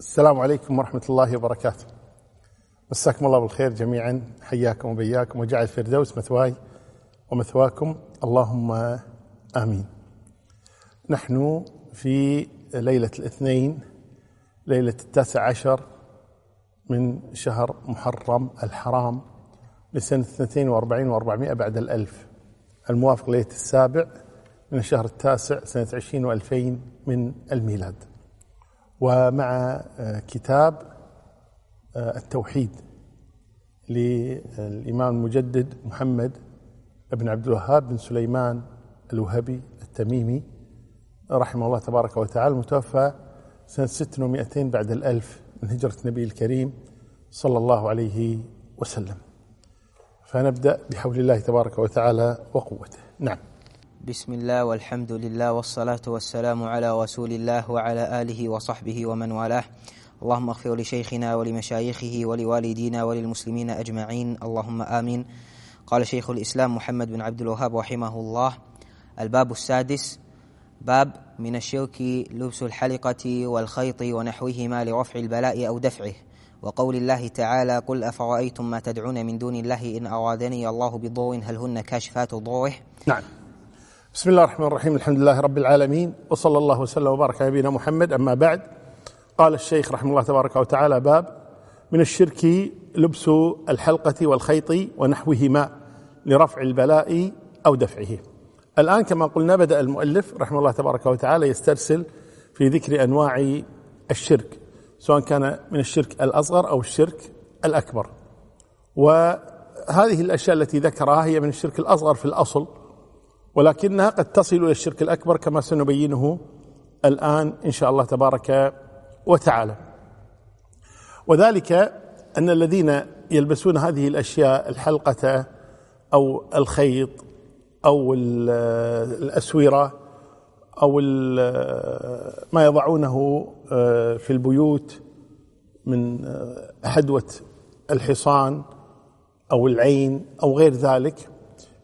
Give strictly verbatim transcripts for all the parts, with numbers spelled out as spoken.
السلام عليكم ورحمة الله وبركاته. مساكم الله بالخير جميعا، حياكم وبياكم، وجعل الفردوس مثواي ومثواكم، اللهم آمين. نحن في ليلة الاثنين، ليلة التاسع عشر من شهر محرم الحرام لسنة اثنتين واربعين واربعمائة بعد الألف، الموافق ليلة السابع من الشهر التاسع سنة عشرين والفين من الميلاد، ومع كتاب التوحيد للإمام المجدد محمد بن عبد الوهاب بن سليمان الوهبي التميمي رحمه الله تبارك وتعالى، المتوفى سنة ست ومئتين بعد الألف من هجرة النبي الكريم صلى الله عليه وسلم. فنبدأ بحول الله تبارك وتعالى وقوته. نعم. بسم الله، والحمد لله، والصلاة والسلام على رسول الله وعلى آله وصحبه ومن والاه. اللهم اغفر لشيخنا ولمشايخه ولوالدينا وللمسلمين أجمعين، اللهم آمين. قال شيخ الإسلام محمد بن عبد الوهاب رحمه الله: الباب السادس، باب من الشرك لبس الحلقة والخيط ونحوهما لرفع البلاء أو دفعه، وقول الله تعالى: قل أفرأيتم ما تدعون من دون الله إن أرادني الله بضر هل هن كاشفات ضره. نعم. بسم الله الرحمن الرحيم، الحمد لله رب العالمين، وصلى الله وسلم وبارك على نبينا محمد، أما بعد. قال الشيخ رحمه الله تبارك وتعالى: باب من الشرك لبس الحلقة والخيط ونحوهما لرفع البلاء أو دفعه. الآن كما قلنا بدأ المؤلف رحمه الله تبارك وتعالى يسترسل في ذكر أنواع الشرك، سواء كان من الشرك الأصغر أو الشرك الأكبر، وهذه الأشياء التي ذكرها هي من الشرك الأصغر في الأصل، ولكنها قد تصل إلى الشرك الأكبر كما سنبينه الآن إن شاء الله تبارك وتعالى. وذلك أن الذين يلبسون هذه الأشياء، الحلقة أو الخيط أو الأسورة أو ما يضعونه في البيوت من حدوة الحصان أو العين أو غير ذلك،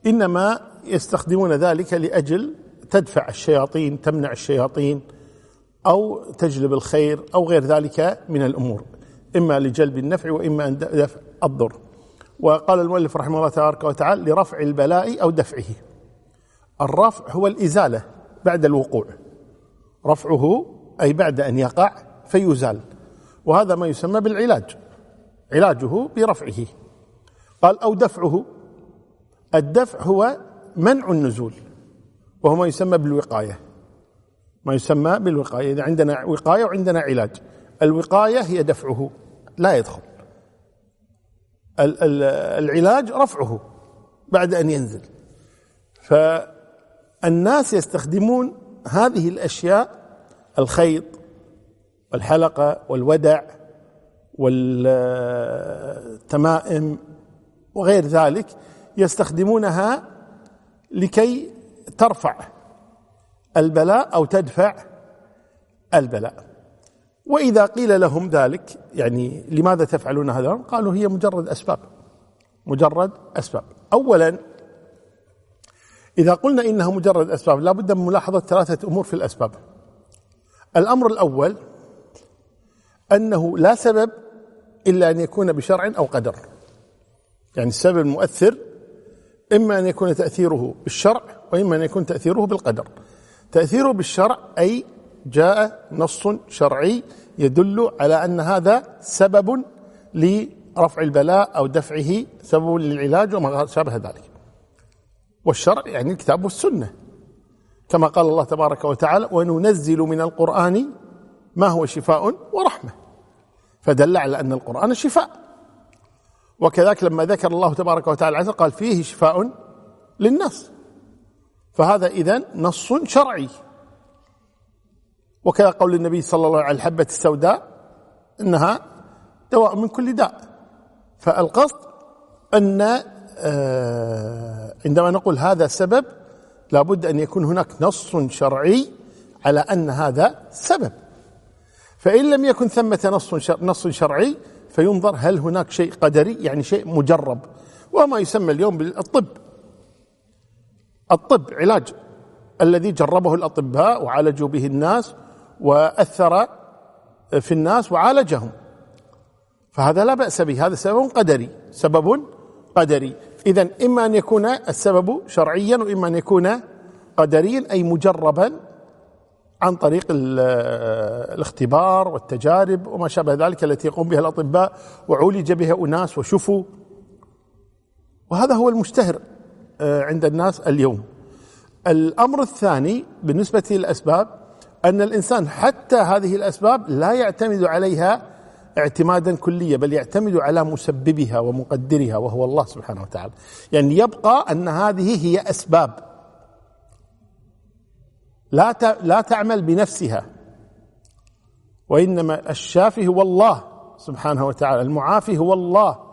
إنما يستخدمون ذلك لأجل تدفع الشياطين، تمنع الشياطين، أو تجلب الخير أو غير ذلك من الأمور، إما لجلب النفع وإما أن دفع الضر. وقال المؤلف رحمه الله تبارك وتعالى: لرفع البلاء أو دفعه. الرفع هو الإزالة بعد الوقوع، رفعه أي بعد أن يقع فيزال، وهذا ما يسمى بالعلاج، علاجه برفعه. قال: أو دفعه. الدفع هو منع النزول، وهو ما يسمى بالوقاية، ما يسمى بالوقاية. إذا عندنا وقاية وعندنا علاج، الوقاية هي دفعه لا يدخل، العلاج رفعه بعد أن ينزل. فالناس يستخدمون هذه الأشياء، الخيط والحلقة والودع والتمائم وغير ذلك، يستخدمونها لكي ترفع البلاء أو تدفع البلاء. وإذا قيل لهم ذلك، يعني لماذا تفعلون هذا؟ قالوا: هي مجرد أسباب، مجرد أسباب. أولا، إذا قلنا إنها مجرد أسباب لا بد من ملاحظة ثلاثة أمور في الأسباب. الأمر الأول أنه لا سبب إلا أن يكون بشرع أو قدر، يعني السبب المؤثر إما أن يكون تأثيره بالشرع وإما أن يكون تأثيره بالقدر. تأثيره بالشرع أي جاء نص شرعي يدل على أن هذا سبب لرفع البلاء أو دفعه، سبب للعلاج وما شابه ذلك. والشرع يعني الكتاب والسنة، كما قال الله تبارك وتعالى: وننزل من القرآن ما هو شفاء ورحمة، فدل على أن القرآن شفاء. وكذلك لما ذكر الله تبارك وتعالى العسل قال: فيه شفاء للناس، فهذا إذن نص شرعي. وكذا قول النبي صلى الله عليه وسلم: الحبة السوداء إنها دواء من كل داء. فالقصد أن عندما نقول هذا سبب لابد أن يكون هناك نص شرعي على أن هذا سبب، فإن لم يكن ثمة نص نص شرعي فينظر هل هناك شيء قدري، يعني شيء مجرب، وما يسمى اليوم بالطب. الطب علاج الذي جربه الأطباء وعالجوا به الناس وأثر في الناس وعالجهم، فهذا لا بأس به، هذا سبب قدري، سبب قدري. إذن إما أن يكون السبب شرعيا وإما أن يكون قدريا، أي مجربا عن طريق الاختبار والتجارب وما شابه ذلك التي يقوم بها الأطباء وعولج بها أناس وشفوا، وهذا هو المشتهر عند الناس اليوم. الأمر الثاني بالنسبة للأسباب أن الإنسان حتى هذه الأسباب لا يعتمد عليها اعتمادا كليا، بل يعتمد على مسببها ومقدرها وهو الله سبحانه وتعالى. يعني يبقى أن هذه هي أسباب لا لا تعمل بنفسها، وإنما الشافي هو الله سبحانه وتعالى، المعافي هو الله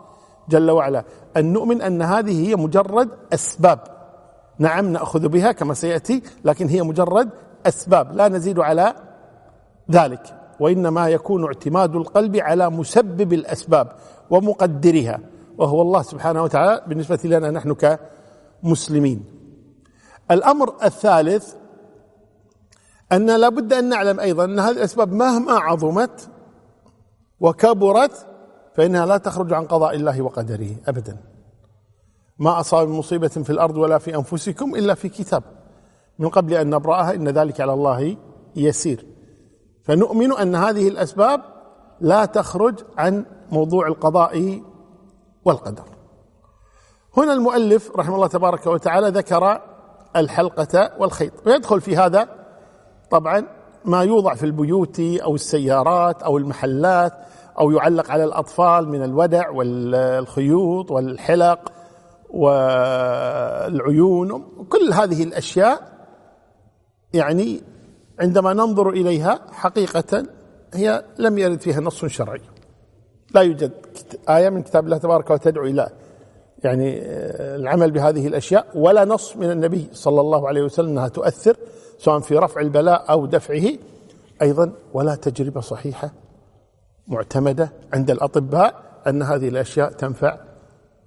جل وعلا. أن نؤمن أن هذه هي مجرد أسباب، نعم نأخذ بها كما سيأتي، لكن هي مجرد أسباب لا نزيد على ذلك، وإنما يكون اعتماد القلب على مسبب الأسباب ومقدرها وهو الله سبحانه وتعالى بالنسبة لنا نحن كمسلمين. الأمر الثالث أن لابد أن نعلم أيضا أن هذه الأسباب مهما عظمت وكبرت فإنها لا تخرج عن قضاء الله وقدره أبدا. ما أصاب من مصيبة في الأرض ولا في أنفسكم إلا في كتاب من قبل أن نبرأها إن ذلك على الله يسير. فنؤمن أن هذه الأسباب لا تخرج عن موضوع القضاء والقدر. هنا المؤلف رحمه الله تبارك وتعالى ذكر الحلقة والخيط، ويدخل في هذا طبعا ما يوضع في البيوت أو السيارات أو المحلات أو يعلق على الأطفال من الودع والخيوط والحلق والعيون، كل هذه الأشياء يعني عندما ننظر إليها حقيقة هي لم يرد فيها نص شرعي، لا يوجد آية من كتاب الله تبارك وتعالى تدعو إلى يعني العمل بهذه الأشياء، ولا نص من النبي صلى الله عليه وسلم أنها تؤثر سواء في رفع البلاء أو دفعه، أيضا ولا تجربة صحيحة معتمدة عند الأطباء أن هذه الأشياء تنفع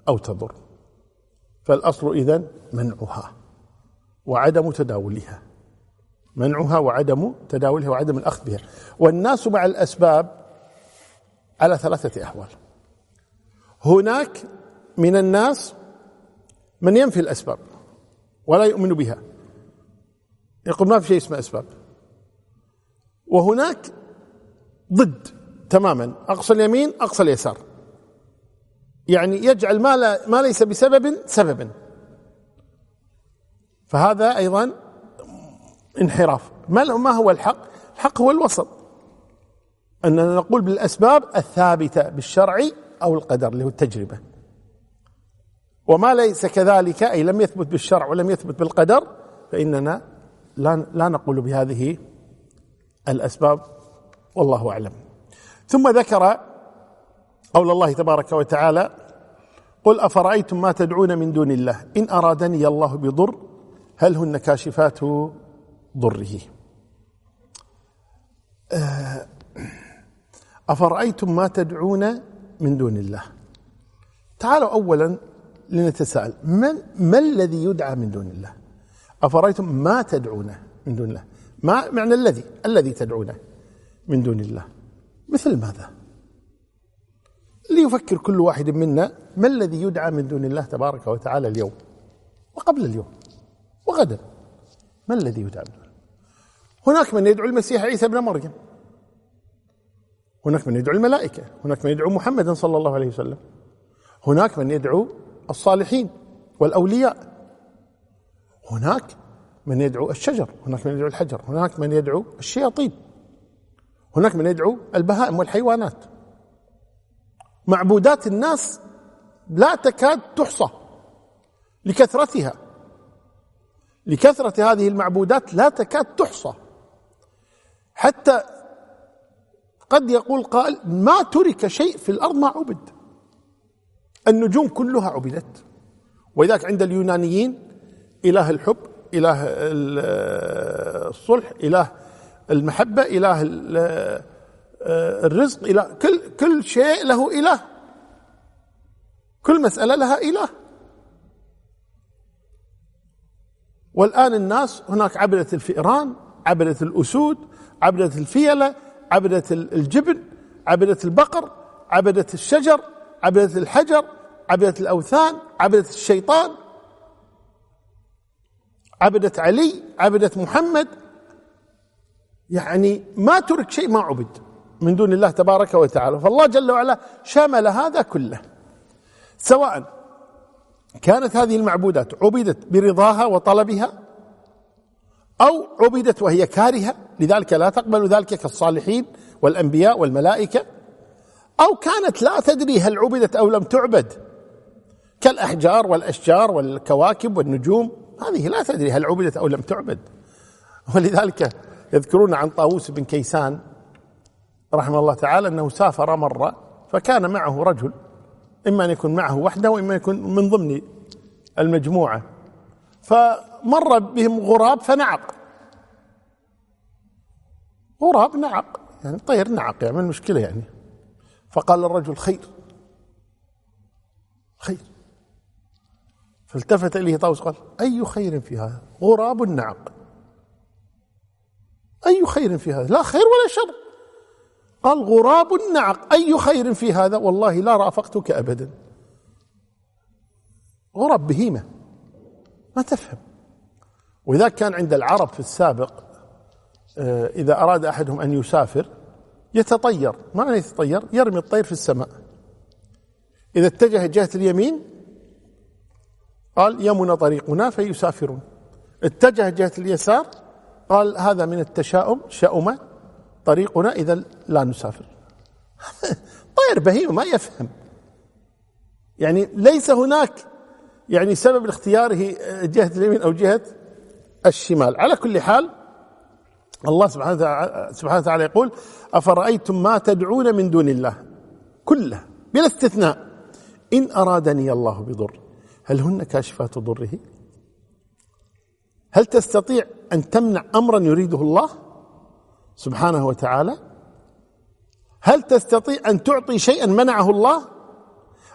أو تضر. فالأصل إذن منعها وعدم تداولها، منعها وعدم تداولها وعدم الأخذ بها. والناس مع الأسباب على ثلاثة أحوال. هناك من الناس من ينفي الأسباب ولا يؤمن بها، يقول ما في شيء اسمه أسباب. وهناك ضد تماما، أقصى اليمين أقصى اليسار، يعني يجعل ما, لا ما ليس بسبب سببا، فهذا أيضا انحراف. ما هو الحق؟ الحق هو الوسط، أننا نقول بالأسباب الثابتة بالشرع أو القدر اللي هو التجربة، وما ليس كذلك أي لم يثبت بالشرع ولم يثبت بالقدر فإننا لا, لا نقول بهذه الأسباب، والله أعلم. ثم ذكر قول الله تبارك وتعالى قل أفرأيتم ما تدعون من دون الله إن أرادني الله بضر هل هن كاشفات ضره. أفرأيتم ما تدعون من دون الله. تعالوا أولا لنتساءل من ما الذي يدعى من دون الله. أفرأيتم ما تدعون من دون الله، ما معنى الذي الذي تدعونه من دون الله؟ مثل ماذا؟ ليفكر كل واحد منا ما الذي يدعى من دون الله تبارك وتعالى اليوم وقبل اليوم وغدا، ما الذي يدعى من دون الله؟ هناك من يدعو المسيح عيسى بن مريم، هناك من يدعو الملائكة، هناك من يدعو محمدا صلى الله عليه وسلم، هناك من يدعو الصالحين والأولياء، هناك من يدعو الشجر، هناك من يدعو الحجر، هناك من يدعو الشياطين، هناك من يدعو البهائم والحيوانات. معبودات الناس لا تكاد تحصى لكثرتها، لكثرة هذه المعبودات لا تكاد تحصى، حتى قد يقول قائل ما ترك شيء في الأرض ما عبد. النجوم كلها عبدت، وإذاك عند اليونانيين إله الحب، إله الصلح، إله المحبة، إله الرزق، إله كل كل شيء له إله، كل مسألة لها إله. والآن الناس هناك عبدت الفئران، عبدت الأسود، عبدت الفيلة، عبدة الجبن، عبدة البقر، عبدة الشجر، عبدة الحجر، عبدة الأوثان، عبدة الشيطان، عبدة علي، عبدة محمد، يعني ما ترك شيء ما عبد من دون الله تبارك وتعالى. فالله جل وعلا شامل هذا كله، سواء كانت هذه المعبودات عبدت برضاها وطلبها أو عبدت وهي كارهة، لذلك لا تقبل ذلك كالصالحين والأنبياء والملائكة، أو كانت لا تدري هل عبدت أو لم تعبد كالأحجار والأشجار والكواكب والنجوم، هذه لا تدري هل عبدت أو لم تعبد. ولذلك يذكرون عن طاووس بن كيسان رحمه الله تعالى أنه سافر مرة فكان معه رجل، إما أن يكون معه وحده وإما أن يكون من ضمن المجموعة، فمر بهم غراب فنعق، غراب نعق يعني طير نعق يعمل مشكلة يعني. فقال الرجل خير خير، فالتفت إليه طاووس قال أي خير في هذا، غراب نعق، أي خير في هذا، لا خير ولا شر. قال غراب نعق أي خير في هذا، والله لا رافقتك أبدا. غراب بهيمة ما تفهم. وإذا كان عند العرب في السابق إذا أراد أحدهم أن يسافر يتطير، ما معنى يتطير؟ يرمي الطير في السماء، إذا اتجه جهة اليمين قال يمنى طريقنا فيسافرون، اتجه جهة اليسار قال هذا من التشاؤم شؤم طريقنا إذا لا نسافر. طير بهيم ما يفهم، يعني ليس هناك يعني سبب لاختياره جهة اليمين أو جهة الشمال. على كل حال الله سبحانه وتعالى يقول أفرأيتم ما تدعون من دون الله كله بلا استثناء إن أرادني الله بضر هل هن كاشفات ضره، هل تستطيع أن تمنع أمرا يريده الله سبحانه وتعالى؟ هل تستطيع أن تعطي شيئا منعه الله؟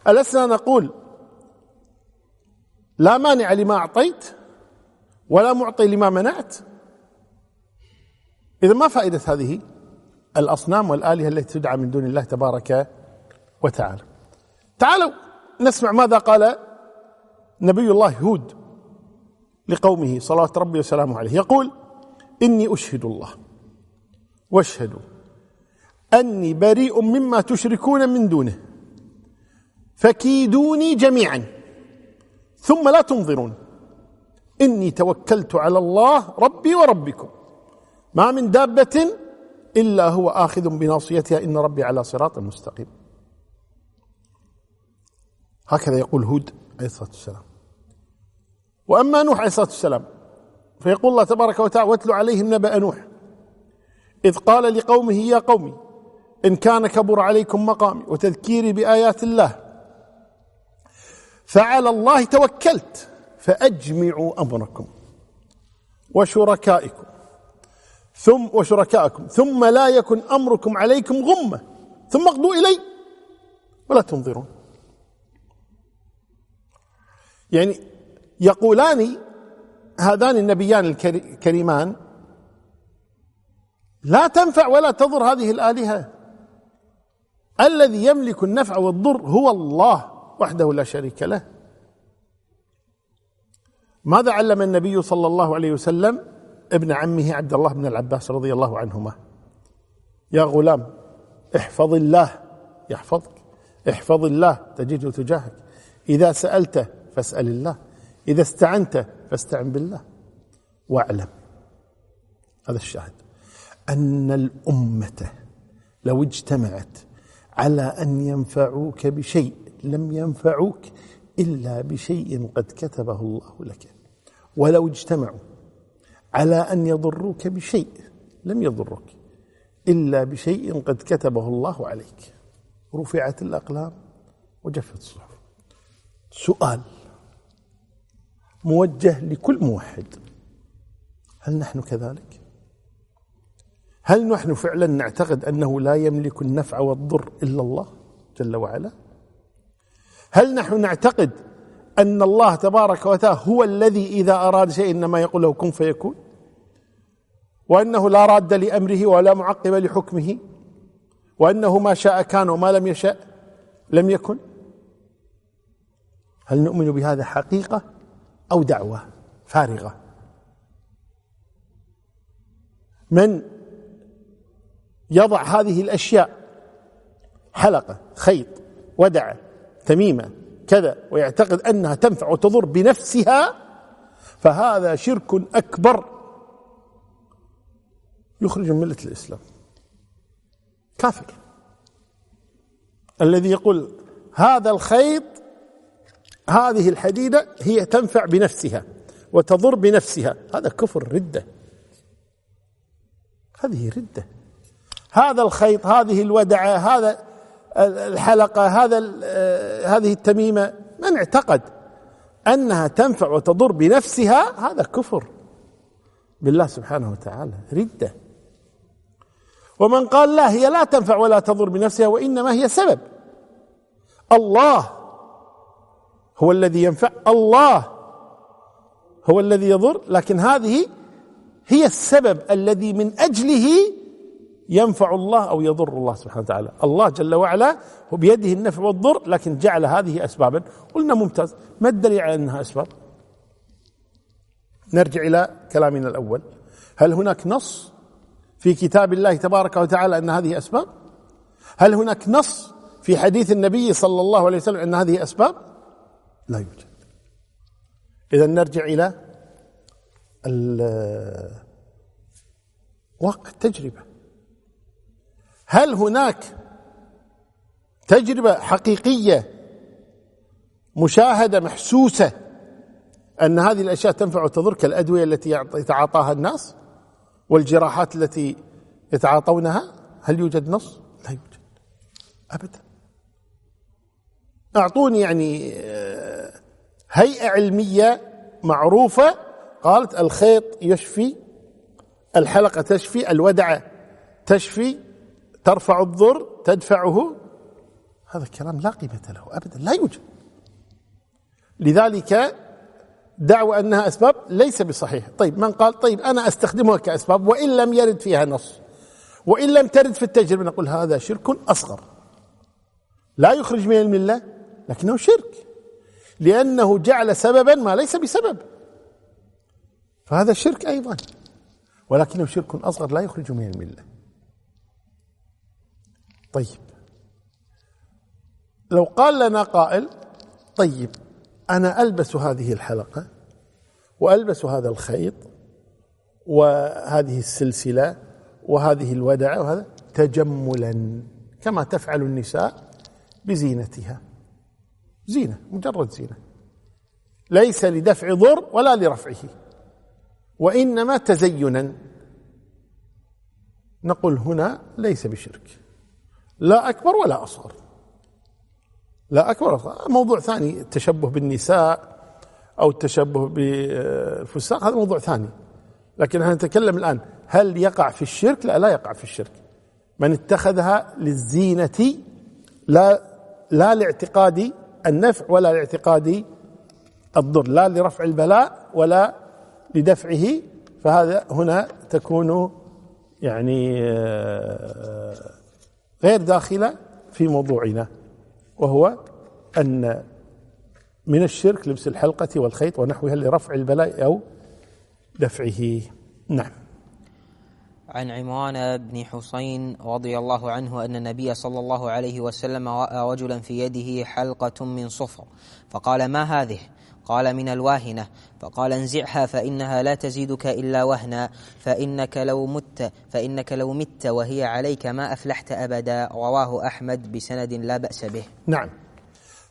ألسنا نقول لا مانع لما أعطيت ولا معطي لما منعت؟ إذا ما فائدة هذه الأصنام والآلهة التي تدعى من دون الله تبارك وتعالى؟ تعالوا نسمع ماذا قال نبي الله هود لقومه صلوات ربي وسلامه عليه، يقول إني أشهد الله واشهدوا أني بريء مما تشركون من دونه فكيدوني جميعا ثم لا تنظرون إني توكلت على الله ربي وربكم ما من دابة إلا هو آخذ بناصيتها إن ربي على صراط مستقيم. هكذا يقول هود عليه الصلاة والسلام. وأما نوح عليه الصلاة والسلام فيقول الله تبارك وتعالى واتلو عليهم نبأ نوح إذ قال لقومه يا قوم إن كان كبر عليكم مقامي وتذكيري بآيات الله فعلى الله توكلت فأجمعوا أمركم وشركائكم ثم وشركائكم ثم لا يكن أمركم عليكم غمة ثم اقضوا إلي ولا تنظرون. يعني يقولان هذان النبيان الكريمان لا تنفع ولا تضر هذه الآلهة، الذي يملك النفع والضر هو الله وحده لا شريك له. ماذا علم النبي صلى الله عليه وسلم ابن عمه عبد الله بن العباس رضي الله عنهما؟ يا غلام احفظ الله يحفظك، احفظ الله تجده تجاهك، إذا سألت فاسأل الله، إذا استعنت فاستعن بالله، واعلم. هذا الشاهد أن الأمة لو اجتمعت على أن ينفعوك بشيء لم ينفعوك إلا بشيء قد كتبه الله لك، ولو اجتمعوا على أن يضروك بشيء لم يضرك إلا بشيء قد كتبه الله عليك. رفعت الأقلام وجفت الصحف. سؤال موجه لكل موحد، هل نحن كذلك؟ هل نحن فعلا نعتقد أنه لا يملك النفع والضر إلا الله جل وعلا؟ هل نحن نعتقد أن الله تبارك وتعالى هو الذي إذا أراد شيء إنما يقول له كن فيكون، وأنه لا راد لأمره ولا معقب لحكمه، وأنه ما شاء كان وما لم يشأ لم يكن. هل نؤمن بهذا حقيقة أو دعوة فارغة؟ من يضع هذه الأشياء حلقة، خيط، ودعة، تميمة، كذا، ويعتقد أنها تنفع وتضر بنفسها، فهذا شرك أكبر يخرج من ملة الإسلام، كافر. الذي يقول هذا الخيط، هذه الحديدة هي تنفع بنفسها وتضر بنفسها، هذا كفر، ردة، هذه ردة. هذا الخيط، هذه الودعة، هذا الحلقة، هذا هذه التميمة، من اعتقد أنها تنفع وتضر بنفسها هذا كفر بالله سبحانه وتعالى، ردة. ومن قال لا هي لا تنفع ولا تضر بنفسها وإنما هي سبب، الله هو الذي ينفع، الله هو الذي يضر، لكن هذه هي السبب الذي من أجله ينفع الله أو يضر الله سبحانه وتعالى. الله جل وعلا هو بيده النفع والضر، لكن جعل هذه أسبابا. قلنا ممتاز، ما الدليل على أنها أسباب؟ نرجع إلى كلامنا الأول، هل هناك نص في كتاب الله تبارك وتعالى أن هذه أسباب؟ هل هناك نص في حديث النبي صلى الله عليه وسلم أن هذه أسباب؟ لا يوجد. إذن نرجع إلى واقع التجربة، هل هناك تجربة حقيقية مشاهدة محسوسة أن هذه الأشياء تنفع وتضر، كالأدوية التي يتعاطاها الناس والجراحات التي يتعاطونها؟ هل يوجد نص؟ لا يوجد أبدا. أعطوني يعني هيئة علمية معروفة قالت الخيط يشفي، الحلقة تشفي، الودعة تشفي، ترفع الضر، تدفعه، هذا الكلام لا قيمة له أبدا، لا يوجد. لذلك دعوة أنها أسباب ليس بصحيح. طيب من قال طيب أنا أستخدمها كأسباب وإن لم يرد فيها نص وإن لم ترد في التجربة، نقول هذا شرك أصغر لا يخرج من الملة، لكنه شرك لأنه جعل سببا ما ليس بسبب، فهذا شرك أيضا، ولكنه شرك أصغر لا يخرج من الملة. طيب لو قال لنا قائل طيب أنا ألبس هذه الحلقة وألبس هذا الخيط وهذه السلسلة وهذه الودعة وهذا تجملا كما تفعل النساء بزينتها، زينة، مجرد زينة، ليس لدفع ضر ولا لرفعه، وإنما تزينا، نقول هنا ليس بشرك، لا أكبر ولا أصغر، لا أكبر أصغر. موضوع ثاني التشبه بالنساء أو التشبه بالفساق، هذا موضوع ثاني، لكن هنتكلم الآن هل يقع في الشرك؟ لا لا يقع في الشرك من اتخذها للزينة، لا لا لاعتقاد النفع ولا لاعتقاد الضر، لا لرفع البلاء ولا لدفعه، فهذا هنا تكون يعني غير داخلة في موضوعنا، وهو أن من الشرك لبس الحلقة والخيط ونحوها لرفع البلاء أو دفعه. نعم. عن عمران بن حسين رضي الله عنه أن النبي صلى الله عليه وسلم رأى رجلا في يده حلقة من صفر، فقال ما هذه؟ قال من الواهنة، فقال انزعها فإنها لا تزيدك إلا وهنا، فإنك لو مت فإنك لو مت وهي عليك ما أفلحت أبدا. رواه أحمد بسند لا بأس به. نعم،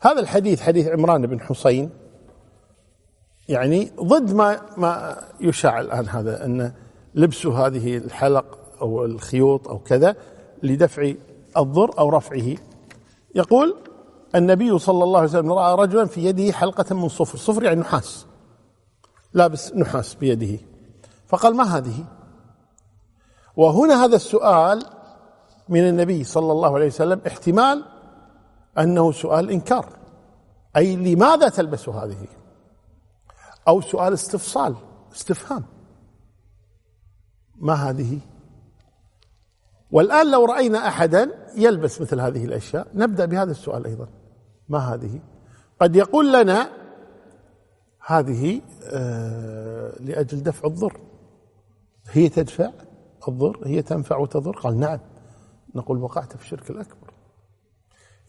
هذا الحديث حديث عمران بن حسين يعني ضد ما ما يشاع الآن، هذا أن لبس هذه الحلق أو الخيوط أو كذا لدفع الضر أو رفعه. يقول النبي صلى الله عليه وسلم رأى رجلا في يده حلقة من صفر، صفر يعني نحاس، لابس نحاس بيده، فقال ما هذه؟ وهنا هذا السؤال من النبي صلى الله عليه وسلم احتمال أنه سؤال إنكار، أي لماذا تلبس هذه، أو سؤال استفصال، استفهام، مع هذه. والآن لو رأينا أحدا يلبس مثل هذه الأشياء نبدأ بهذا السؤال أيضا، ما هذه؟ قد يقول لنا هذه آه لأجل دفع الضر، هي تدفع الضر، هي تنفع وتضر. قال نعم، نقول وقعت في الشرك الأكبر.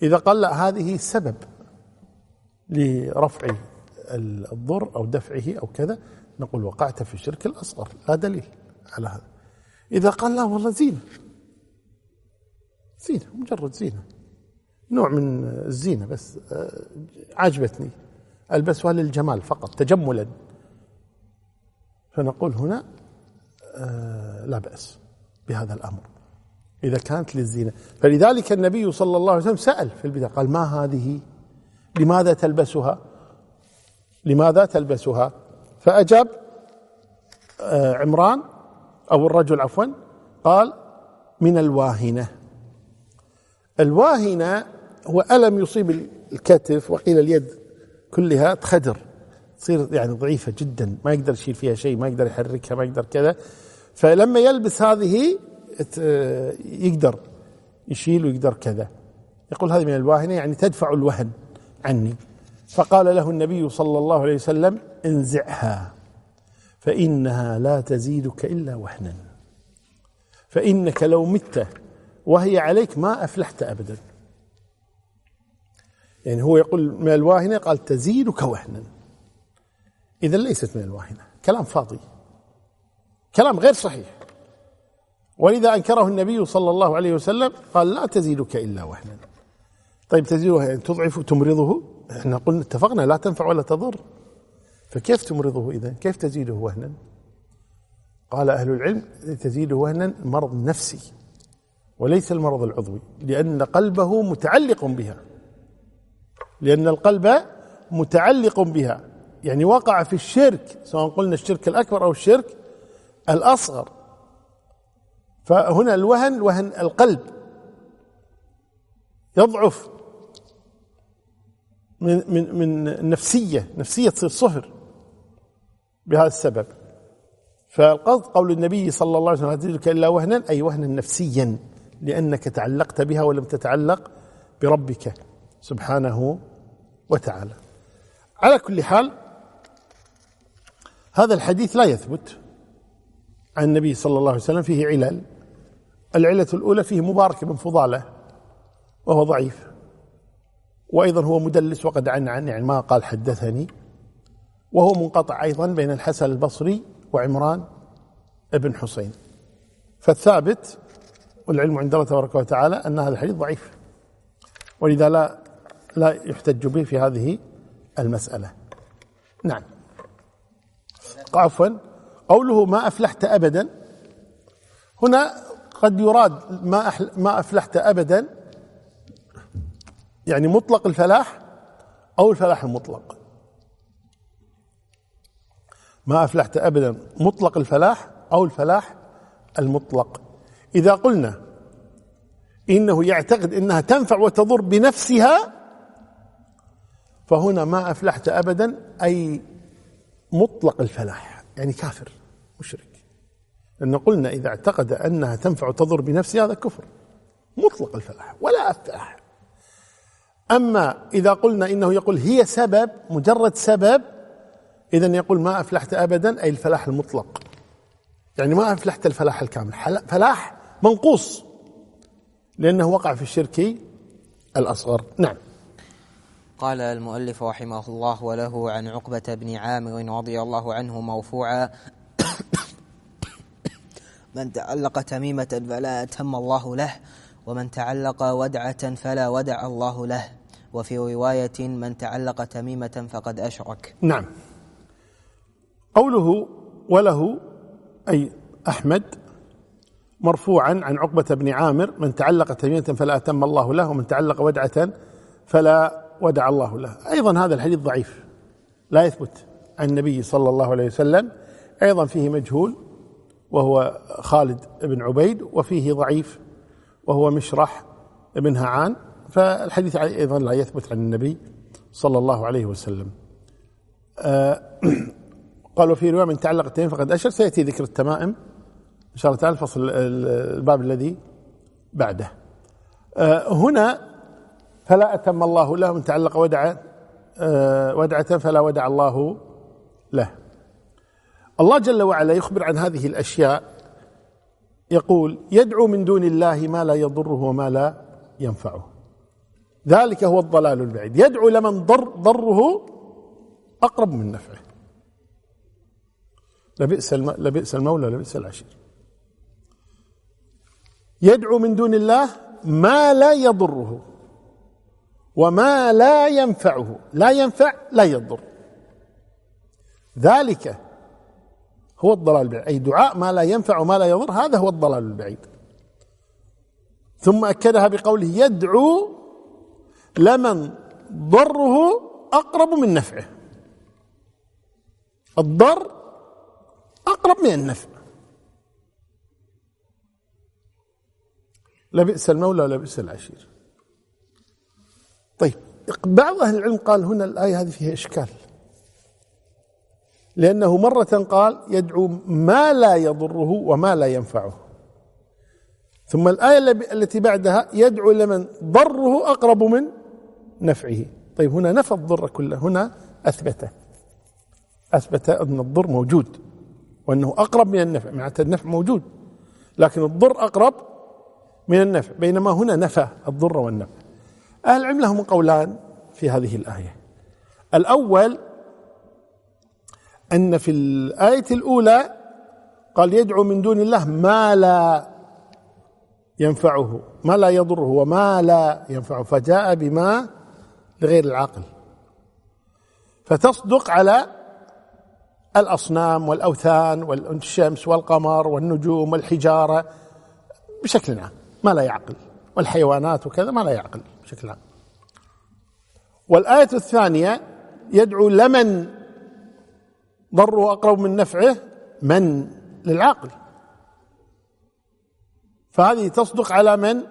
إذا قال لا هذه سبب لرفع الضر أو دفعه أو كذا، نقول وقعت في الشرك الأصغر، لا دليل على هذا. إذا قال لا والله زينة، زينة مجرد زينة، نوع من الزينة بس عجبتني ألبسها للجمال فقط تجملا، فنقول هنا لا بأس بهذا الأمر إذا كانت للزينة. فلذلك النبي صلى الله عليه وسلم سأل في البداية قال ما هذه؟ لماذا تلبسها؟ لماذا تلبسها؟ فأجاب عمران أو الرجل عفوا قال من الواهنة. الواهنة هو ألم يصيب الكتف وقيل اليد كلها، تخدر، تصير يعني ضعيفة جدا، ما يقدر يشيل فيها شيء، ما يقدر يحركها، ما يقدر كذا. فلما يلبس هذه يقدر يشيل ويقدر كذا. يقول هذه من الواهنة يعني تدفع الوهن عني. فقال له النبي صلى الله عليه وسلم انزعها فإنها لا تزيدك إلا وهنا، فإنك لو مت وهي عليك ما أفلحت أبدا. يعني هو يقول من الواهنة، قال تزيدك وهنا، إذن ليست من الواهنة، كلام فاضي، كلام غير صحيح. ولذا أنكره النبي صلى الله عليه وسلم قال لا تزيدك إلا وهنا. طيب تزيدها يعني تضعف وتمرضه؟ احنا قلنا اتفقنا لا تنفع ولا تضر، فكيف تمرضه إذن؟ كيف تزيده وهنا؟ قال أهل العلم تزيده وهنا مرض نفسي وليس المرض العضوي، لأن قلبه متعلق بها، لأن القلب متعلق بها، يعني وقع في الشرك، سواء قلنا الشرك الأكبر أو الشرك الأصغر. فهنا الوهن وهن القلب يضعف من من من النفسية، نفسية تصير صهر بهذا السبب. فالقصد قول النبي صلى الله عليه وسلم لا تزيدك إلا وهنا، أي وهنا نفسيا، لأنك تعلقت بها ولم تتعلق بربك سبحانه وتعالى. على كل حال هذا الحديث لا يثبت عن النبي صلى الله عليه وسلم، فيه علل. العلة الأولى فيه مبارك بن فضالة وهو ضعيف، وأيضا هو مدلس وقد عن عن يعني ما قال حدثني، وهو منقطع أيضا بين الحسن البصري وعمران ابن حسين. فالثابت والعلم عند الله تبارك وتعالى أن هذا الحديث ضعيف، ولذا لا لا يحتج به في هذه المسألة. نعم عفوا قوله ما أفلحت أبدا، هنا قد يراد ما ما أفلحت أبدا يعني مطلق الفلاح أو الفلاح المطلق. ما أفلحت أبدا مطلق الفلاح أو الفلاح المطلق. إذا قلنا إنه يعتقد إنها تنفع وتضر بنفسها، فهنا ما أفلحت أبدا أي مطلق الفلاح، يعني كافر مشرك، لأن قلنا إذا اعتقد أنها تنفع وتضر بنفسها هذا كفر مطلق الفلاح ولا أفلح. أما إذا قلنا إنه يقول هي سبب، مجرد سبب، إذن يقول ما أفلحت أبدا أي الفلاح المطلق، يعني ما أفلحت الفلاح الكامل، فلاح منقوص لأنه وقع في الشرك الأصغر. نعم. قال المؤلف رحمه الله وله عن عقبة بن عامر رضي الله عنه موفوعا من تعلق تميمة فلا أتم الله له، ومن تعلق ودعة فلا ودع الله له، وفي رواية من تعلق تميمة فقد أشرك. نعم. قوله وله أي أحمد مرفوعا عن عقبة بن عامر من تعلق تميمة فلا أتم الله له، ومن تعلق ودعة فلا ودع الله له. أيضا هذا الحديث ضعيف لا يثبت عن النبي صلى الله عليه وسلم، أيضا فيه مجهول وهو خالد بن عبيد، وفيه ضعيف وهو مشرح بن هعان، فالحديث أيضا لا يثبت عن النبي صلى الله عليه وسلم. آه قالوا في رواية من تعلق التمائم فقد أشرك، سيأتي ذكر التمائم إن شاء الله تعالى الفصل الباب الذي بعده. هنا فلا أتم الله له من تعلق ودعة ودعة فلا ودع الله له. الله جل وعلا يخبر عن هذه الأشياء، يقول يدعو من دون الله ما لا يضره وما لا ينفعه، ذلك هو الضلال البعيد. يدعو لمن ضر ضره أقرب من نفعه، لبئس لبئس المولى لبئس العشير. يدعو من دون الله ما لا يضره وما لا ينفعه، لا ينفع لا يضر، ذلك هو الضلال البعيد، أي دعاء ما لا ينفع وما لا يضر هذا هو الضلال البعيد. ثم أكدها بقوله يدعو لمن ضره أقرب من نفعه، الضر أقرب من النفع. لبئس المولى ولبئس العشير. طيب، بعض أهل العلم قال هنا الآية هذه فيها إشكال، لأنه مرة قال يدعو ما لا يضره وما لا ينفعه، ثم الآية التي بعدها يدعو لمن ضره أقرب من نفعه. طيب، هنا نفى الضر كله، هنا أثبته أثبت أن الضر موجود وأنه أقرب من النفع، معناته النفع موجود لكن الضر أقرب من النفع، بينما هنا نفى الضر والنفع. أهل العلم لهم قولان في هذه الآية. الأول أن في الآية الأولى قال يدعو من دون الله ما لا ينفعه ما لا يضره وما لا ينفعه، فجاء بما لغير العقل، فتصدق على الأصنام والأوثان والشمس والقمر والنجوم والحجارة بشكل عام ما لا يعقل، والحيوانات وكذا ما لا يعقل بشكل عام. والآية الثانية يدعو لمن ضره أقرب من نفعه، من للعاقل، فهذه تصدق على من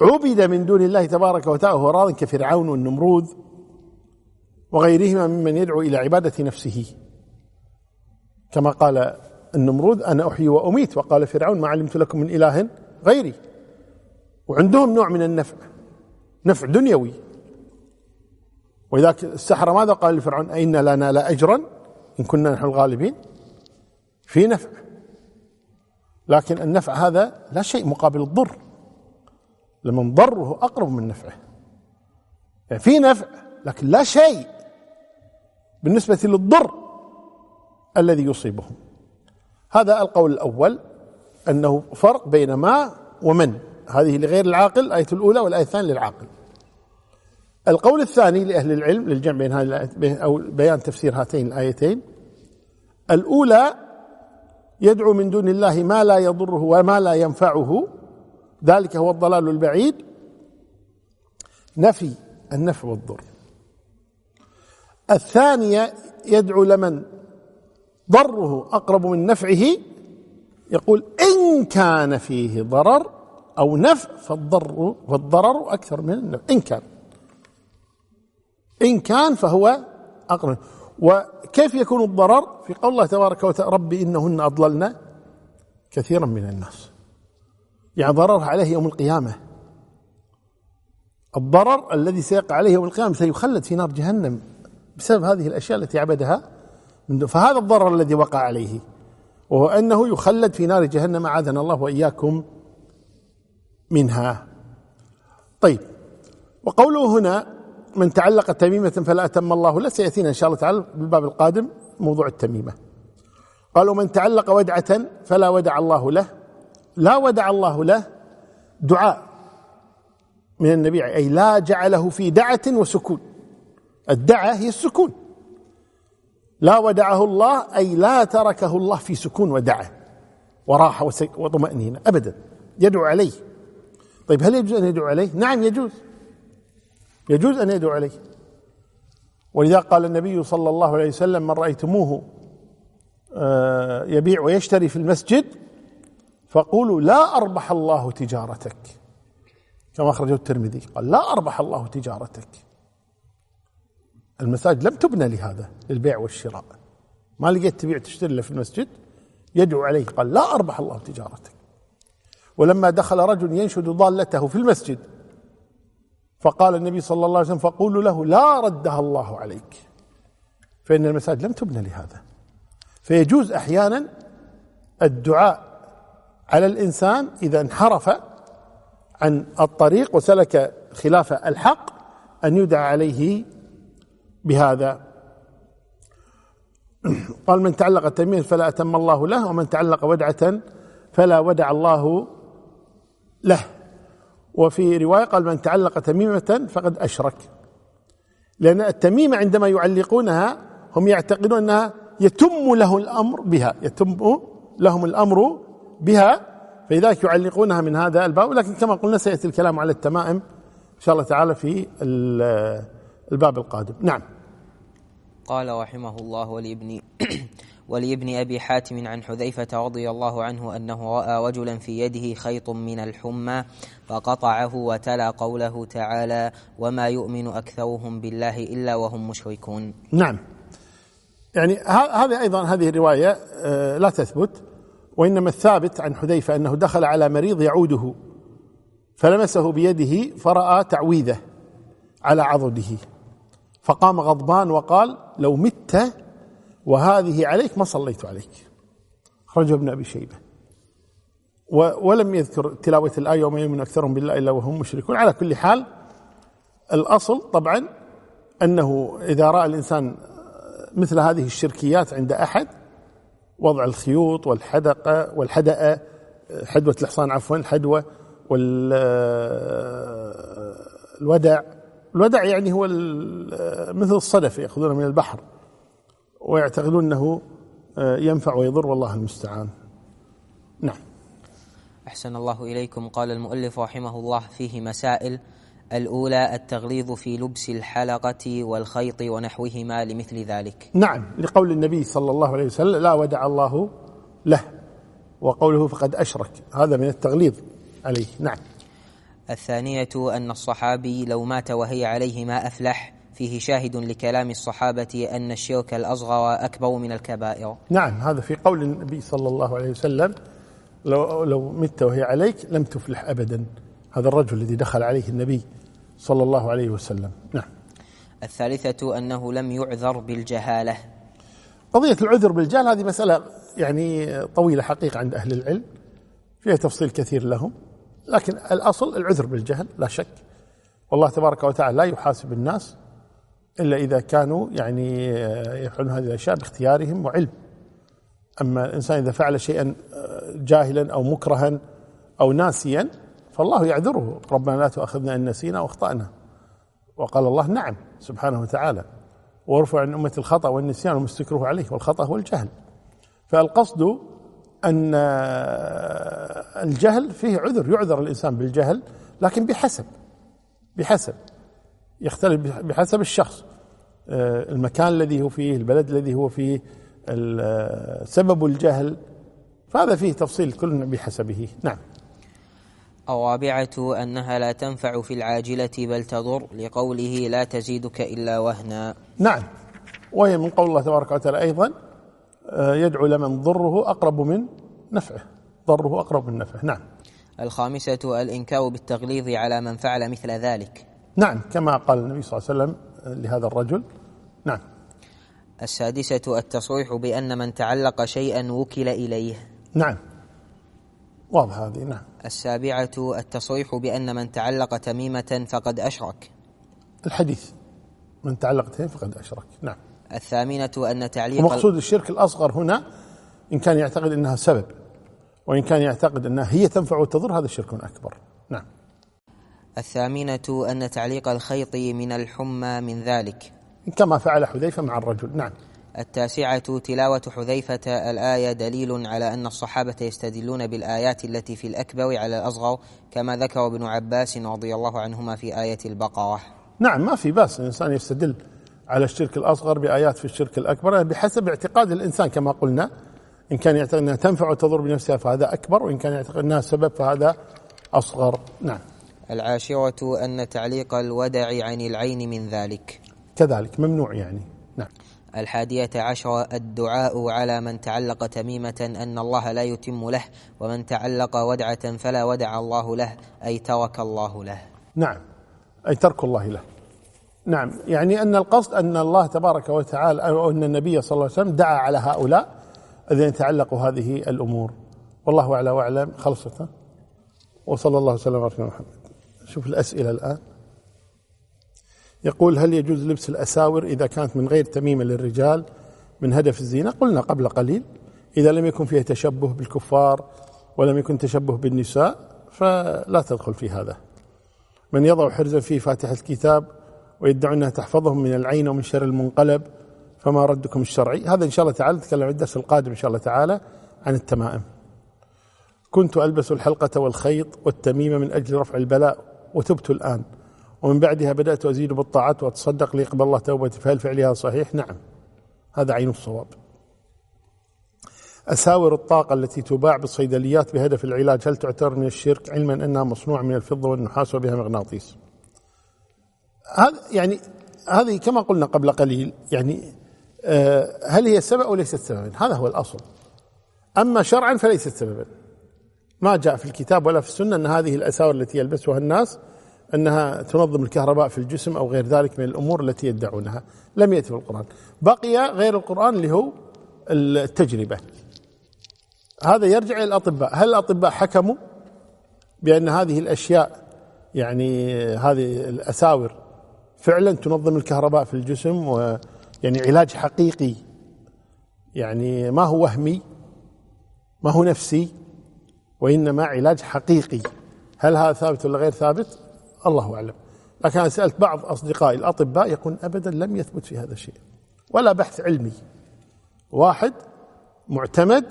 عبد من دون الله تبارك وتعالى وهو راض، كفرعون والنمرود وغيرهما ممن يدعو إلى عبادة نفسه، كما قال النمرود أنا أحيي وأميت، وقال فرعون ما علمت لكم من إله غيري، وعندهم نوع من النفع، نفع دنيوي. وذاك السحرة ماذا قال لفرعون؟ أئن لنا لأجرا إن كنا نحن الغالبين، في نفع، لكن النفع هذا لا شيء مقابل الضر، لمن ضره أقرب من نفعه، يعني في نفع لكن لا شيء بالنسبة للضر الذي يصيبهم. هذا القول الأول، أنه فرق بين ما ومن، هذه لغير العاقل الآية الأولى والآية الثانية للعاقل. القول الثاني لأهل العلم للجمع بين هذه أو بيان تفسير هاتين الآيتين، الأولى يدعو من دون الله ما لا يضره وما لا ينفعه ذلك هو الضلال البعيد، نفي النفع والضر. الثانية يدعو لمن ضره أقرب من نفعه، يقول إن كان فيه ضرر أو نفع فالضر والضرر أكثر من النفع، إن كان إن كان فهو أقرب. وكيف يكون الضرر؟ في قول الله تبارك وتعالى ربي إنهن أضللن كثيرا من الناس، يعني ضرر عليه يوم القيامة، الضرر الذي سيقع عليه يوم القيامة سيخلد في نار جهنم بسبب هذه الأشياء التي عبدها، فهذا الضرر الذي وقع عليه وهو أنه يخلد في نار جهنم، أعاذنا الله وإياكم منها. طيب، وقوله هنا من تعلق تميمة فلا أتم الله له، سيأتينا إن شاء الله تعالى بالباب القادم موضوع التميمة. قالوا من تعلق ودعة فلا ودع الله له، لا ودع الله له دعاء من النبي، أي لا جعله في دعة وسكون، الدعة هي السكون، لا ودعه الله أي لا تركه الله في سكون ودعة وراحة وطمأنينة أبدا، يدعو عليه. طيب، هل يجوز أن يدعو عليه؟ نعم يجوز، يجوز أن يدعو عليه، ولذا قال النبي صلى الله عليه وسلم من رأيتموه يبيع ويشتري في المسجد فقولوا لا أربح الله تجارتك، كما أخرجه الترمذي، قال لا أربح الله تجارتك. المساجد لم تبنى لهذا، للبيع والشراء، ما لقيت تبيع تشتري في المسجد يدعو عليه، قال لا أربح الله تجارتك. ولما دخل رجل ينشد ضالته في المسجد فقال النبي صلى الله عليه وسلم فقولوا له لا ردها الله عليك، فإن المساجد لم تبنى لهذا. فيجوز أحيانا الدعاء على الإنسان إذا انحرف عن الطريق وسلك خلاف الحق أن يدعى عليه بهذا. قال من تعلق تميما فلا أتم الله له، ومن تعلق ودعة فلا ودع الله له. وفي رواية قال من تعلق تميمة فقد أشرك، لأن التميمة عندما يعلقونها هم يعتقدون أنها يتم له الأمر بها، يتم لهم الأمر بها، فلذلك يعلقونها من هذا الباب. ولكن كما قلنا سيأتي الكلام على التمائم إن شاء الله تعالى في الباب القادم. نعم. قال رحمه الله ولابن ولابن أبي حاتم عن حذيفة رضي الله عنه أنه رأى رجلا في يده خيط من الحمى فقطعه وتلا قوله تعالى وما يؤمن أكثرهم بالله إلا وهم مشركون. نعم، يعني هذا أيضا هذه الرواية لا تثبت، وإنما الثابت عن حذيفة أنه دخل على مريض يعوده فلمسه بيده فرأى تعويذة على عضده فقام غضبان وقال لو مت وهذه عليك ما صليت عليك، خرجه ابن أبي شيبة. ولم يذكر تلاوة الآية وما يؤمن أكثرهم بالله إلا وهم مشركون. على كل حال الأصل طبعا أنه إذا رأى الإنسان مثل هذه الشركيات عند أحد، وضع الخيوط والحدقة والحدقة حدوة الحصان عفوا الحدوة والودع، الودع يعني هو مثل الصدف يأخذونه من البحر ويعتقدون أنه ينفع ويضر، والله المستعان. نعم. أحسن الله إليكم. قال المؤلف رحمه الله فيه مسائل: الأولى التغليظ في لبس الحلقة والخيط ونحوهما لمثل ذلك. نعم، لقول النبي صلى الله عليه وسلم لا ودع الله له، وقوله فقد أشرك، هذا من التغليظ عليه. نعم. الثانية أن الصحابي لو مات وهي عليه ما أفلح، فيه شاهد لكلام الصحابة أن الشرك الأصغر أكبر من الكبائر. نعم، هذا في قول النبي صلى الله عليه وسلم لو, لو مت وهي عليك لم تفلح أبدا، هذا الرجل الذي دخل عليه النبي صلى الله عليه وسلم. نعم. الثالثة أنه لم يعذر بالجهالة. قضية العذر بالجهل هذه مسألة يعني طويلة حقيقة عند أهل العلم، فيها تفصيل كثير لهم، لكن الأصل العذر بالجهل لا شك. والله تبارك وتعالى لا يحاسب الناس إلا إذا كانوا يعني يفعلون هذه الأشياء باختيارهم وعلم. أما الإنسان إذا فعل شيئا جاهلا أو مكرها أو ناسيا فالله يعذره، ربنا لا تؤاخذنا إن نسينا وأخطأنا. وقال الله نعم سبحانه وتعالى وارفع عن أمة الخطأ والنسيان وما استكره عليه، والخطأ هو الجهل. فالقصد أن الجهل فيه عذر، يعذر الإنسان بالجهل، لكن بحسب بحسب يختلف بحسب الشخص، المكان الذي هو فيه، البلد الذي هو فيه، سبب الجهل، فهذا فيه تفصيل كل بحسبه. نعم. الرابعة أنها لا تنفع في العاجلة بل تضر، لقوله لا تزيدك إلا وهنا. نعم، وهي من قول الله تبارك وتعالى أيضا يدعو لمن ضره أقرب من نفعه، ضره أقرب من نفعه. نعم. الخامسة الإنكار بالتغليظ على من فعل مثل ذلك. نعم، كما قال النبي صلى الله عليه وسلم لهذا الرجل. نعم. السادسة التصريح بأن من تعلق شيئا وكل إليه. نعم، واضح هذه. نعم. السابعة التصريح بأن من تعلق تميمة فقد أشرك، الحديث من تعلق تميمة فقد أشرك. نعم. الثامنة أن تعليق ومقصود الشرك الأصغر هنا إن كان يعتقد أنها سبب، وإن كان يعتقد أنها هي تنفع وتضر، هذا الشرك أكبر. نعم. الثامنة أن تعليق الخيط من الحمى من ذلك، كما فعل حذيفة مع الرجل. نعم. التاسعة تلاوة حذيفة الآية دليل على أن الصحابة يستدلون بالآيات التي في الأكبر على الأصغر، كما ذكر ابن عباس رضي الله عنهما في آية البقرة. نعم، ما في بأس الإنسان يستدل على الشرك الأصغر بآيات في الشرك الأكبر بحسب اعتقاد الإنسان، كما قلنا إن كان يعتقد أنها تنفع وتضر بنفسها فهذا أكبر، وإن كان يعتقد أنها سبب فهذا أصغر. نعم. العاشرة أن تعليق الودع عن العين من ذلك، كذلك ممنوع يعني. نعم. الحادية عشر الدعاء على من تعلق تميمة أن الله لا يتم له، ومن تعلق ودعة فلا ودع الله له، أي ترك الله له. نعم، أي ترك الله له. نعم، يعني أن القصد أن الله تبارك وتعالى أو أن النبي صلى الله عليه وسلم دعا على هؤلاء الذين يتعلقوا هذه الأمور. والله أعلى وأعلم. خلصت، وصلى الله وسلم على محمد. شوف الأسئلة الآن. يقول: هل يجوز لبس الأساور إذا كانت من غير تميمة للرجال من هدف الزينة؟ قلنا قبل قليل إذا لم يكن فيها تشبه بالكفار ولم يكن تشبه بالنساء فلا تدخل في هذا. من يضع حرزا في فاتحة الكتاب ويدعو أنها تحفظهم من العين ومن شر المنقلب فما ردكم الشرعي؟ هذا إن شاء الله تعالى نتكلم عن الدرس القادم إن شاء الله تعالى عن التمائم. كنت ألبس الحلقة والخيط والتميمة من أجل رفع البلاء وتبت الآن، ومن بعدها بدأت أزيد بالطاعات وأتصدق ليقبل الله توبتي، فهل فعلها صحيح؟ نعم، هذا عين الصواب. أساور الطاقة التي تباع بالصيدليات بهدف العلاج هل تعتبر من الشرك، علما أنها مصنوعة من الفضة والنحاس وبها مغناطيس؟ هذا يعني هذه كما قلنا قبل قليل، يعني آه هل هي سبب أو ليست سببا؟ هذا هو الأصل. أما شرعا فليست سببا، ما جاء في الكتاب ولا في السنة أن هذه الأساور التي يلبسها الناس أنها تنظم الكهرباء في الجسم أو غير ذلك من الأمور التي يدعونها، لم يأتي في القرآن. بقي غير القرآن اللي هو التجربة، هذا يرجع إلى الأطباء. هل الأطباء حكموا بأن هذه الأشياء، يعني هذه الأساور فعلا تنظم الكهرباء في الجسم، ويعني علاج حقيقي، يعني ما هو وهمي ما هو نفسي، وإنما علاج حقيقي؟ هل هذا ثابت ولا غير ثابت؟ الله أعلم. لكن أنا سألت بعض أصدقائي الأطباء يقول أبدا لم يثبت في هذا الشيء ولا بحث علمي واحد معتمد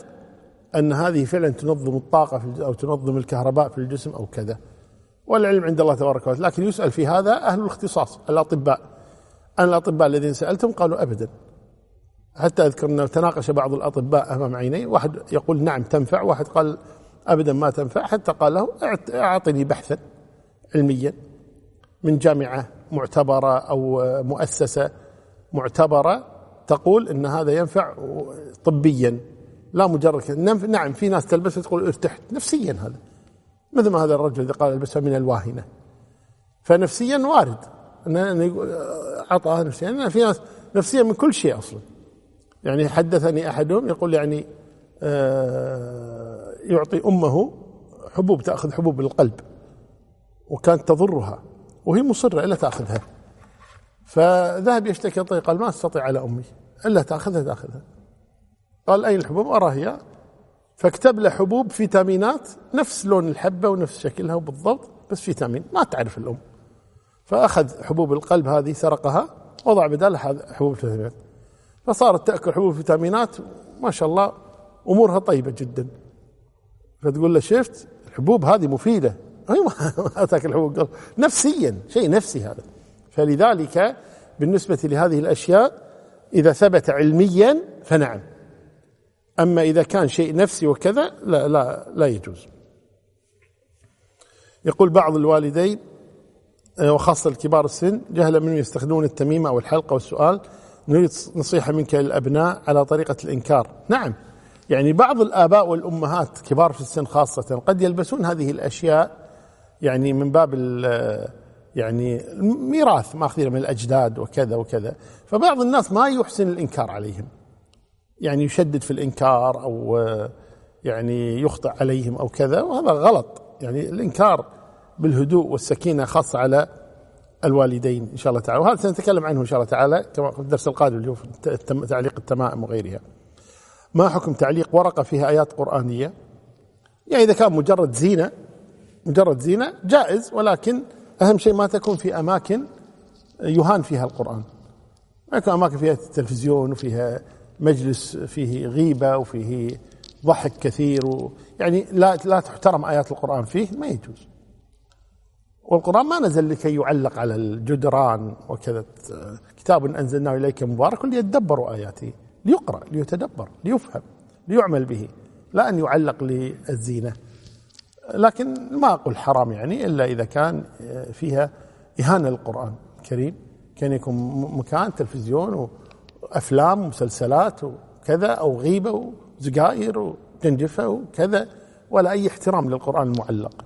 أن هذه فعلا تنظم الطاقة في أو تنظم الكهرباء في الجسم أو كذا، والعلم عند الله تبارك وتعالى. لكن يسأل في هذا أهل الاختصاص الأطباء. أنا الأطباء الذين سألتهم قالوا أبدا، حتى أذكر أنه تناقش بعض الأطباء أمام عيني، واحد يقول نعم تنفع، واحد قال أبدا ما تنفع، حتى قال له أعطني بحثا علميا من جامعة معتبرة أو مؤسسة معتبرة تقول إن هذا ينفع طبيا، لا مجرد نعم. في ناس تلبسها تقول ارتحت نفسيا، هذا مثل ما هذا الرجل الذي قال البسها من الواهنة، فنفسيا وارد أنا أعطاها نفسيا. أنا في ناس نفسيا من كل شيء أصلا، يعني حدثني أحدهم يقول يعني آه يعطي أمه حبوب، تأخذ حبوب القلب وكانت تضرها وهي مصرة إلا تأخذها، فذهب يشتكي طيب قال ما أستطيع على أمي إلا تأخذها تأخذها قال أين الحبوب؟ أراها. فاكتب له حبوب فيتامينات نفس لون الحبة ونفس شكلها وبالضبط، بس فيتامين ما تعرف الأم، فأخذ حبوب القلب هذه سرقها وضع بدالها حبوب فيتامينات، فصارت تأكل حبوب فيتامينات ما شاء الله أمورها طيبة جدا. فتقول له شفت الحبوب هذه مفيدة، ما تأكل حبوب القلب نفسيا، شيء نفسي هذا. فلذلك بالنسبة لهذه الأشياء إذا ثبت علميا فنعم، أما إذا كان شيء نفسي وكذا لا لا لا يجوز. يقول بعض الوالدين وخاصة الكبار السن جهلا منهم يستخدمون التميمة أو الحلقة، والسؤال نريد نصيحة منك للأبناء على طريقة الإنكار. نعم، يعني بعض الآباء والأمهات كبار في السن خاصة قد يلبسون هذه الأشياء يعني من باب يعني الميراث ماخذينه من الأجداد وكذا وكذا، فبعض الناس ما يحسن الإنكار عليهم، يعني يشدد في الإنكار أو يعني يخطئ عليهم أو كذا، وهذا غلط. يعني الإنكار بالهدوء والسكينة خاصة على الوالدين إن شاء الله تعالى، وهذا سنتكلم عنه إن شاء الله تعالى كما في الدرس القادم اللي هو تعليق التمائم وغيرها. ما حكم تعليق ورقة فيها آيات قرآنية؟ يعني إذا كان مجرد زينة مجرد زينة جائز، ولكن أهم شيء ما تكون في أماكن يهان فيها القرآن، يكون أماكن فيها تلفزيون وفيها مجلس فيه غيبة وفيه ضحك كثير و... يعني لا لا تحترم آيات القرآن فيه، ما يجوز. والقرآن ما نزل لكي يعلق على الجدران وكذا، كتاب أنزلناه إليك مبارك ليتدبروا آياته، ليقرأ ليتدبر ليفهم ليعمل به، لا أن يعلق للزينة. لكن ما أقول حرام يعني إلا إذا كان فيها إهانة للقرآن الكريم، كان يكون مكان تلفزيون وأفلام ومسلسلات وكذا، أو غيبة وزقائر وجنجفة وكذا، ولا أي احترام للقرآن المعلق.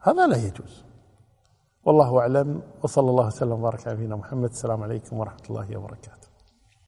هذا لا يجوز، والله أعلم. وصلى الله وسلم وبارك على نبينا محمد. السلام عليكم ورحمة الله وبركاته.